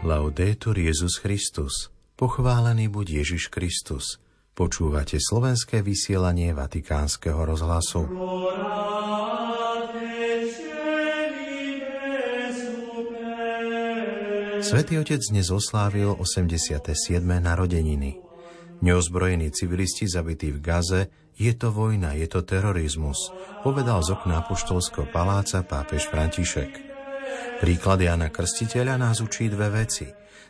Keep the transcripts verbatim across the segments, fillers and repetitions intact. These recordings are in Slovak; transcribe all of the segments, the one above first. Laudetur Jezus Christus, pochválený buď Ježiš Kristus. Počúvate slovenské vysielanie Vatikánskeho rozhlasu. Svätý Otec dnes oslávil osemdesiate siedme narodeniny. Neozbrojení civilisti zabití v Gaze, je to vojna, je to terorizmus, povedal z okna Apoštolského paláca pápež František. Príklad Jána Krstiteľa nás učí dve veci.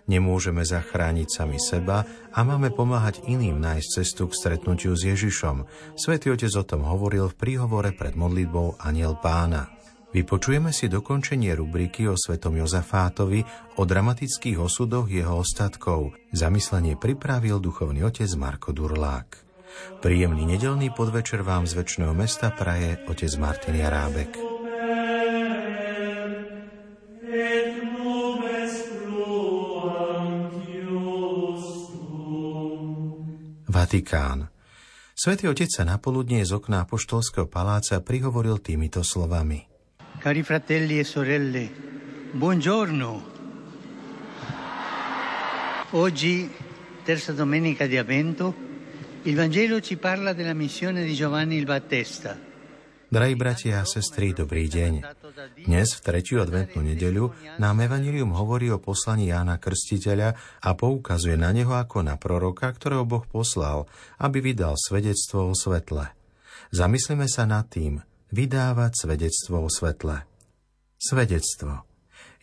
Nemôžeme zachrániť sami seba a máme pomáhať iným nájsť cestu k stretnutiu s Ježišom. Svätý Otec o tom hovoril v príhovore pred modlitbou Anjel Pána. Vypočujeme si dokončenie rubriky o svätom Jozafátovi, o dramatických osudoch jeho ostatkov. Zamyslenie pripravil duchovný otec Marko Durlák. Príjemný nedeľný podvečer vám z večného mesta praje otec Martin Jarábek. Vatikán. Svätý Otec sa napoludne z okna Apoštolského paláca prihovoril týmito slovami. Cari fratelli e sorelle, buongiorno. Oggi, terza domenica di Avvento, il Vangelo ci parla della missione di Giovanni il Battista. Drahí bratia a sestry, dobrý deň. Dnes, v tretiu adventnú nedeľu, nám Evanjelium hovorí o poslaní Jána Krstiteľa a poukazuje na neho ako na proroka, ktorého Boh poslal, aby vydal svedectvo o svetle. Zamyslíme sa nad tým, vydávať svedectvo o svetle. Svedectvo.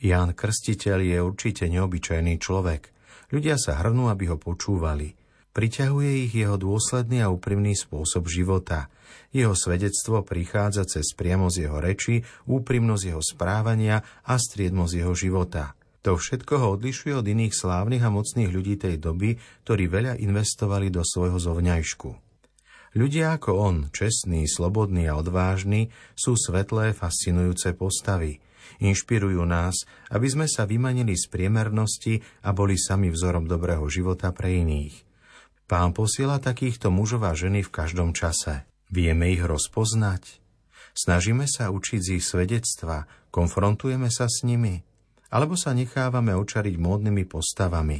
Ján Krstiteľ je určite neobyčajný človek. Ľudia sa hrnú, aby ho počúvali. Priťahuje ich jeho dôsledný a úprimný spôsob života. Jeho svedectvo prichádza cez priamo z jeho reči, úprimnosť jeho správania a striedmosť jeho života. To všetko ho odlišuje od iných slávnych a mocných ľudí tej doby, ktorí veľa investovali do svojho zovňajšku. Ľudia ako on, čestní, slobodní a odvážni, sú svetlé, fascinujúce postavy. Inšpirujú nás, aby sme sa vymanili z priemernosti a boli sami vzorom dobrého života pre iných. Pán posiela takýchto mužov a ženy v každom čase. Vieme ich rozpoznať? Snažíme sa učiť z ich svedectva, konfrontujeme sa s nimi? Alebo sa nechávame očariť módnymi postavami?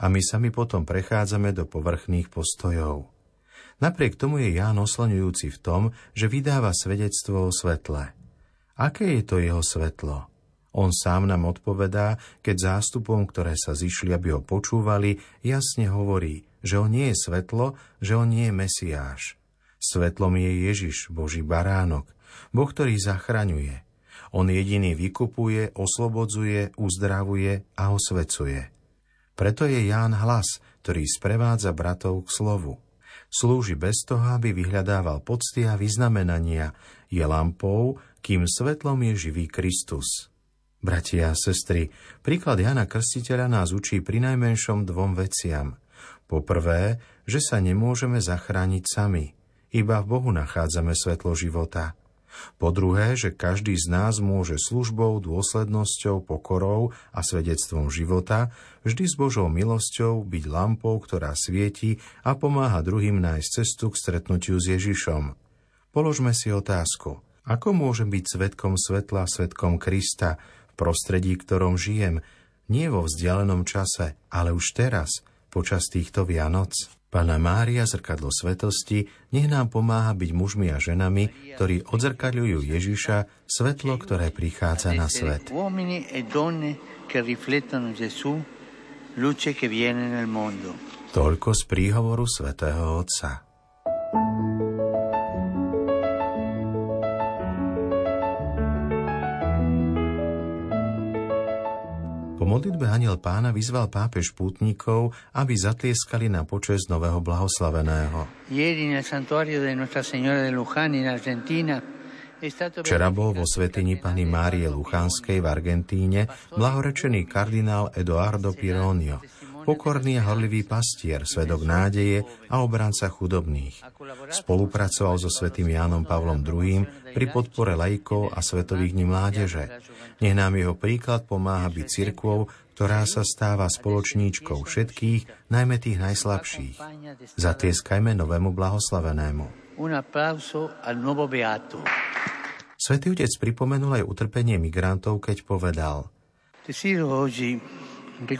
A my sami potom prechádzame do povrchných postojov. Napriek tomu je Ján osloňujúci v tom, že vydáva svedectvo o svetle. Aké je to jeho svetlo? On sám nám odpovedá, keď zástupom, ktoré sa zišli, aby ho počúvali, jasne hovorí, že on nie je svetlo, že on nie je Mesiáš. Svetlom je Ježiš, Boží baránok, Boh, ktorý zachraňuje. On jediný vykupuje, oslobodzuje, uzdravuje a osvecuje. Preto je Ján hlas, ktorý sprevádza bratov k slovu. Slúži bez toho, aby vyhľadával pocty a vyznamenania. Je lampou, kým svetlom je živý Kristus. Bratia a sestry, príklad Jána Krstiteľa nás učí prinajmenšom dvom veciam. Poprvé, že sa nemôžeme zachrániť sami. Iba v Bohu nachádzame svetlo života. Po druhé, že každý z nás môže službou, dôslednosťou, pokorou a svedectvom života vždy s Božou milosťou byť lampou, ktorá svieti a pomáha druhým nájsť cestu k stretnutiu s Ježišom. Položme si otázku, ako môžem byť svedkom svetla, svedkom Krista, v prostredí, ktorom žijem, nie vo vzdialenom čase, ale už teraz, počas týchto Vianoc. Panna Mária, zrkadlo svetosti, nech nám pomáha byť mužmi a ženami, ktorí odzrkadľujú Ježiša, svetlo, ktoré prichádza na svet. Toľko z príhovoru svätého Otca. Po modlitbe Anjel Pána vyzval pápež pútnikov, aby zatlieskali na počesť nového blahoslaveného. Včera bol vo svätyni Panny Márie Luchanskej v Argentíne blahorečený kardinál Edoardo Pironio, pokorný a horlivý pastier, svedok nádeje a obranca chudobných. Spolupracoval so svätým Jánom Pavlom druhým pri podpore laikov a svetových dní mládeže. Nech nám jeho príklad pomáha byť cirkvou, ktorá sa stáva spoločníčkou všetkých, najmä tých najslabších. Zatlieskajme novému blahoslavenému. Un applauso al nuovo beato. Svätý Otec pripomenul aj utrpenie migrantov, keď povedal: Dnes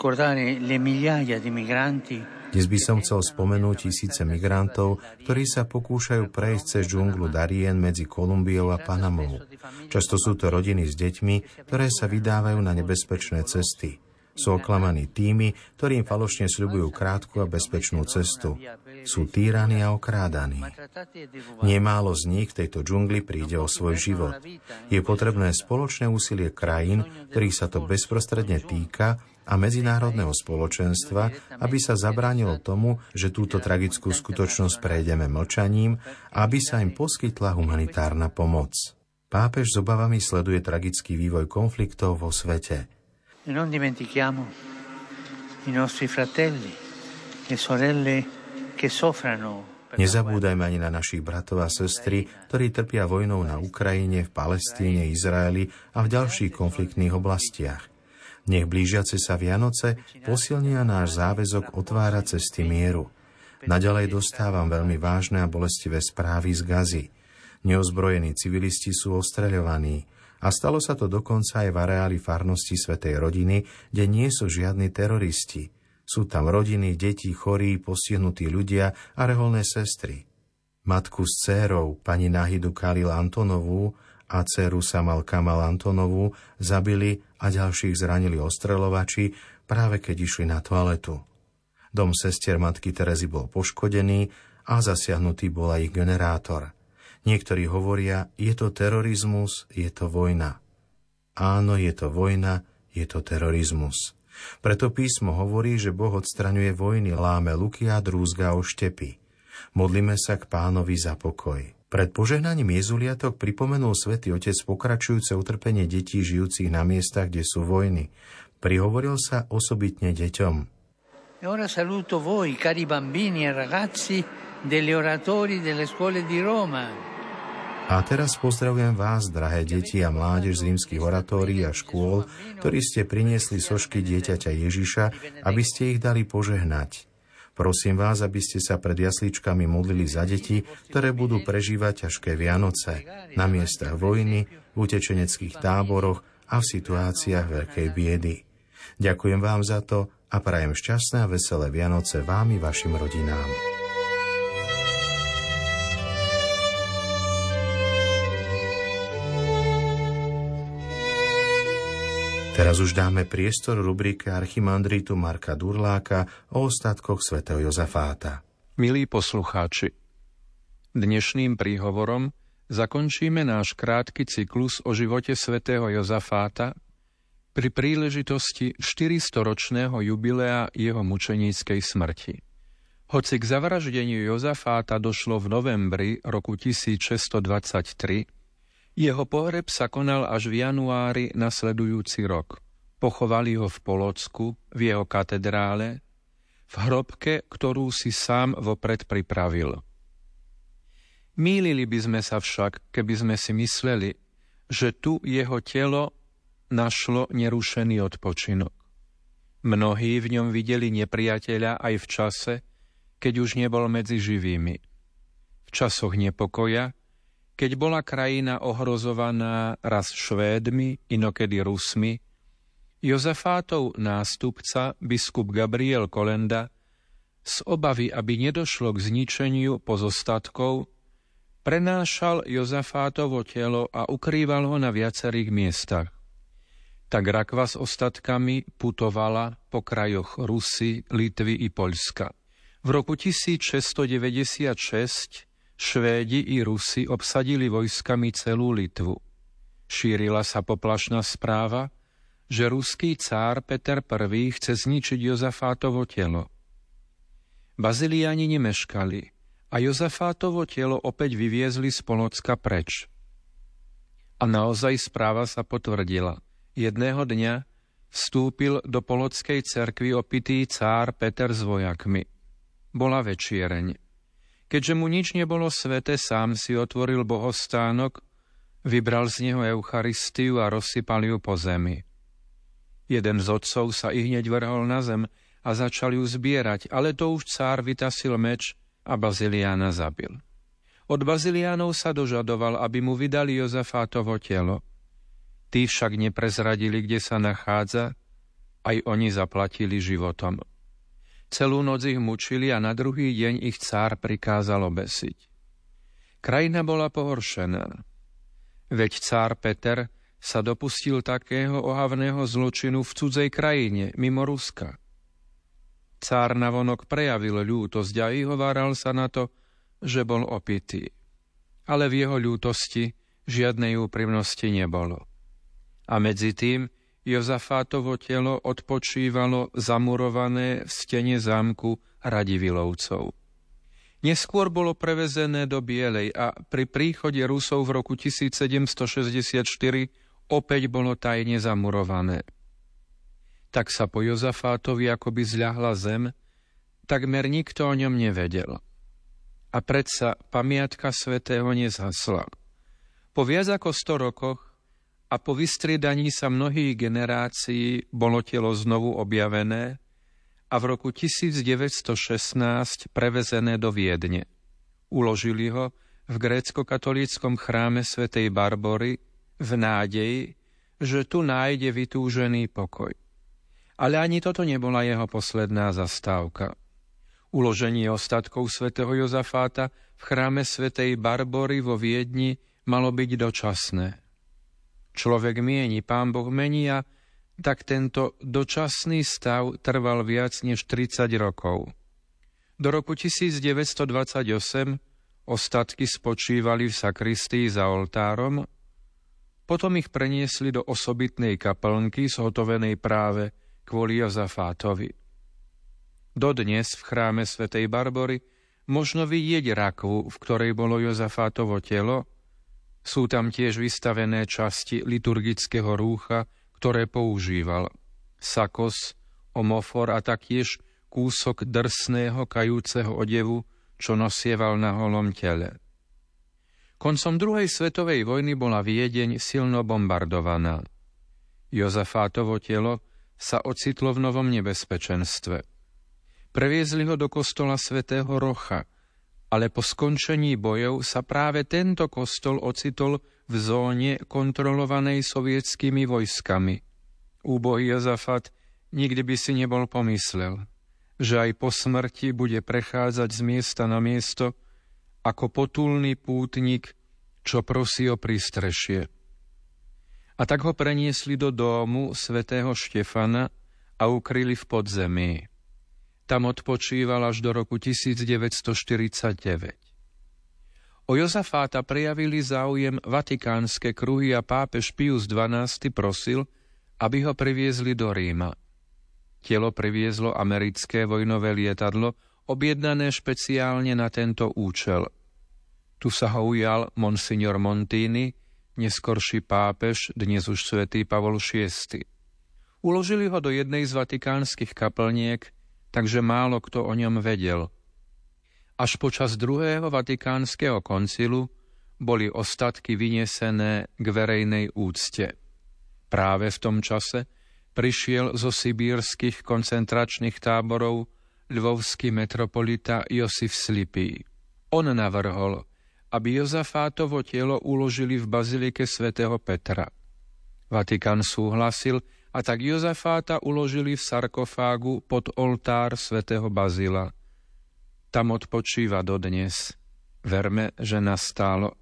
by som chcel spomenúť tisíce migrantov, ktorí sa pokúšajú prejsť cez džunglu Darien medzi Kolumbiou a Panamou. Často sú to rodiny s deťmi, ktoré sa vydávajú na nebezpečné cesty. Sú oklamaní tými, ktorým falošne sľubujú krátku a bezpečnú cestu. Sú týraní a okrádaní. Nemálo z nich v tejto džungli príde o svoj život. Je potrebné spoločné úsilie krajín, ktorých sa to bezprostredne týka, a medzinárodného spoločenstva, aby sa zabránilo tomu, že túto tragickú skutočnosť prejdeme mlčaním a aby sa im poskytla humanitárna pomoc. Pápež s obavami sleduje tragický vývoj konfliktov vo svete. Non dimentichiamo i nostri fratelli e sorelle che soffrono. Nezabúdajme ani na našich bratov a sestry, ktorí trpia vojnou na Ukrajine, v Palestíne, Izraeli a v ďalších konfliktných oblastiach. Nech blížiace sa Vianoce posilnia náš záväzok otvárať cesty mieru. Naďalej dostávam veľmi vážne a bolestivé správy z Gazy. Neozbrojení civilisti sú ostreľovaní. A stalo sa to dokonca aj v areáli farnosti Svätej Rodiny, kde nie sú žiadni teroristi. Sú tam rodiny, deti, chorí, postihnutí ľudia a reholné sestry. Matku s dcérou, pani Nahidu Khalil Antonovú a dceru Samal Kamal Antonovú zabili a ďalších zranili ostreľovači, práve keď išli na toaletu. Dom sestier matky Terezy bol poškodený a zasiahnutý bol aj ich generátor. Niektorí hovoria, je to terorizmus, je to vojna. Áno, je to vojna, je to terorizmus. Preto písmo hovorí, že Boh odstraňuje vojny, láme luky a drúzga oštepy. Modlíme sa k Pánovi za pokoj. Pred požehnaním jezuliatok pripomenul Svätý Otec pokračujúce utrpenie detí žijúcich na miestach, kde sú vojny. Prihovoril sa osobitne deťom. E ora saluto voi, cari bambini e ragazzi degli oratori delle scuole di Roma. A teraz pozdravujem vás, drahé deti a mládež z rímskych oratórií a škôl, ktorí ste priniesli sošky dieťaťa Ježiša, aby ste ich dali požehnať. Prosím vás, aby ste sa pred jasličkami modlili za deti, ktoré budú prežívať ťažké Vianoce na miestach vojny, v utečeneckých táboroch a v situáciách veľkej biedy. Ďakujem vám za to a prajem šťastné a veselé Vianoce vám i vašim rodinám. Teraz už dáme priestor rubrike archimandritu Marka Durláka o ostatkoch svätého Jozafáta. Milí poslucháči, dnešným príhovorom zakončíme náš krátky cyklus o živote svätého Jozafáta pri príležitosti štyristojročného jubilea jeho mučeníckej smrti. Hoci k zavraždeniu Jozafáta došlo v novembri roku tisíc šesťsto dvadsaťtri, jeho pohreb sa konal až v januári nasledujúci rok. Pochovali ho v Polocku, v jeho katedrále, v hrobke, ktorú si sám vopred pripravil. Mýlili by sme sa však, keby sme si mysleli, že tu jeho telo našlo nerušený odpočinok. Mnohí v ňom videli nepriateľa aj v čase, keď už nebol medzi živými. V časoch nepokoja, keď bola krajina ohrozovaná raz Švédmi, inokedy Rusmi, Jozafátov nástupca, biskup Gabriel Kolenda, z obavy, aby nedošlo k zničeniu pozostatkov, prenášal Jozafátovo telo a ukrýval ho na viacerých miestach. Tak rakva s ostatkami putovala po krajoch Rusy, Litvy i Poľska. V roku tisíc šesťsto deväťdesiatšesť Švédi i Rusi obsadili vojskami celú Litvu. Šírila sa poplašná správa, že ruský cár Peter Prvý chce zničiť Jozafátovo telo. Baziliáni nemeškali a Jozafátovo telo opäť vyviezli z Polocka preč. A naozaj správa sa potvrdila. Jedného dňa vstúpil do Polockej cerkvy opitý cár Peter s vojakmi. Bola večiereň. Keďže mu nič nebolo sväté, sám si otvoril bohostánok, vybral z neho Eucharistiu a rozsypal ju po zemi. Jeden z otcov sa ihneď vrhol na zem a začal ju zbierať, ale to už cár vytasil meč a Baziliána zabil. Od Baziliánov sa dožadoval, aby mu vydali Jozafátovo telo. Tí však neprezradili, kde sa nachádza, Aj oni zaplatili životom. Celú noc ich mučili a na druhý deň ich cár prikázal obesiť. Krajina bola pohoršená. Veď cár Peter sa dopustil takého ohavného zločinu v cudzej krajine, mimo Ruska. Cár navonok prejavil ľútosť a vyhováral sa na to, že bol opitý. Ale v jeho ľútosti žiadnej úprimnosti nebolo. A medzi tým Jozafátovo telo odpočívalo zamurované v stene zámku Radivilovcov. Neskôr bolo prevezené do Bielej a pri príchode Rusov v roku tisícsedemstošesťdesiatštyri opäť bolo tajne zamurované. Tak sa po Jozafátovi akoby zľahla zem, takmer nikto o ňom nevedel. A predsa pamiatka svätého nezhasla. Po viac ako sto rokoch a po vystriedaní sa mnohých generácií bolo telo znovu objavené a v roku tisícdeväťstošestnásť prevezené do Viedne. Uložili ho v grécko-katolíckom chráme Sv. Barbory v nádeji, že tu nájde vytúžený pokoj. Ale ani toto nebola jeho posledná zastávka. Uloženie ostatkov Sv. Jozafáta v chráme Sv. Barbory vo Viedni malo byť dočasné. Človek mieni, Pán Boh mení a tak tento dočasný stav trval viac než tridsať rokov. Do roku tisícdeväťstodvadsaťosem ostatky spočívali v sakristii za oltárom, potom ich preniesli do osobitnej kaplnky zhotovenej práve kvôli Jozafátovi. Dodnes v chráme Sv. Barbory možno vidieť rakvu, v ktorej bolo Jozafátovo telo. Sú tam tiež vystavené časti liturgického rúcha, ktoré používal. Sakos, omofor a taktiež kúsok drsného kajúceho odevu, čo nosieval na holom tele. Koncom druhej svetovej vojny bola Viedeň silno bombardovaná. Jozafátovo telo sa ocitlo v novom nebezpečenstve. Previezli ho do kostola Sv. Rocha, ale po skončení bojov sa práve tento kostol ocitol v zóne kontrolovanej sovietskými vojskami. Úbohý Jozafat nikdy by si nebol pomyslel, že aj po smrti bude prechádzať z miesta na miesto ako potulný pútnik, čo prosí o prístrešie. A tak ho preniesli do domu svätého Štefana a ukryli v podzemí. Tam odpočíval až do roku tisícdeväťstoštyridsaťdeväť. O Jozafáta prejavili záujem vatikánske kruhy a pápež Pius dvanásty prosil, aby ho priviezli do Ríma. Telo priviezlo americké vojnové lietadlo, objednané špeciálne na tento účel. Tu sa ho ujal monsignor Montini, neskorší pápež, dnes už svätý Pavol šiesty. Uložili ho do jednej z vatikánskych kaplniek, takže málo kto o ňom vedel. Až počas druhého vatikánskeho koncilu boli ostatky vyniesené k verejnej úcte. Práve v tom čase prišiel zo sibírskych koncentračných táborov ľvovský metropolita Josif Slipý. On navrhol, aby Jozafátovo telo uložili v bazilike svätého Petra. Vatikán súhlasil, a tak Jozafáta uložili v sarkofágu pod oltár svätého Bazila. Tam odpočíva dodnes. Verme, že nastálo.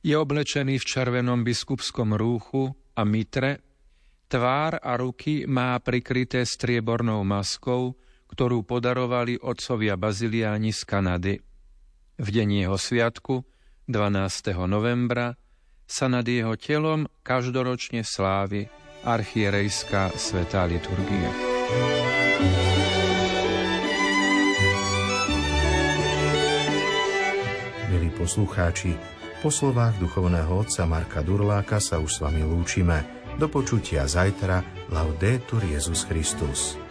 Je oblečený v červenom biskupskom rúchu a mitre. Tvár a ruky má prikryté striebornou maskou, ktorú podarovali otcovia Baziliáni z Kanady. V deň jeho sviatku, dvanásteho novembra, sa nad jeho telom každoročne slávi archierejská svätá liturgia. Milí poslucháči, po slovách duchovného otca Marka Durláka sa už s vami lúčime. Do počutia zajtra. Laudetur Jesus Christus.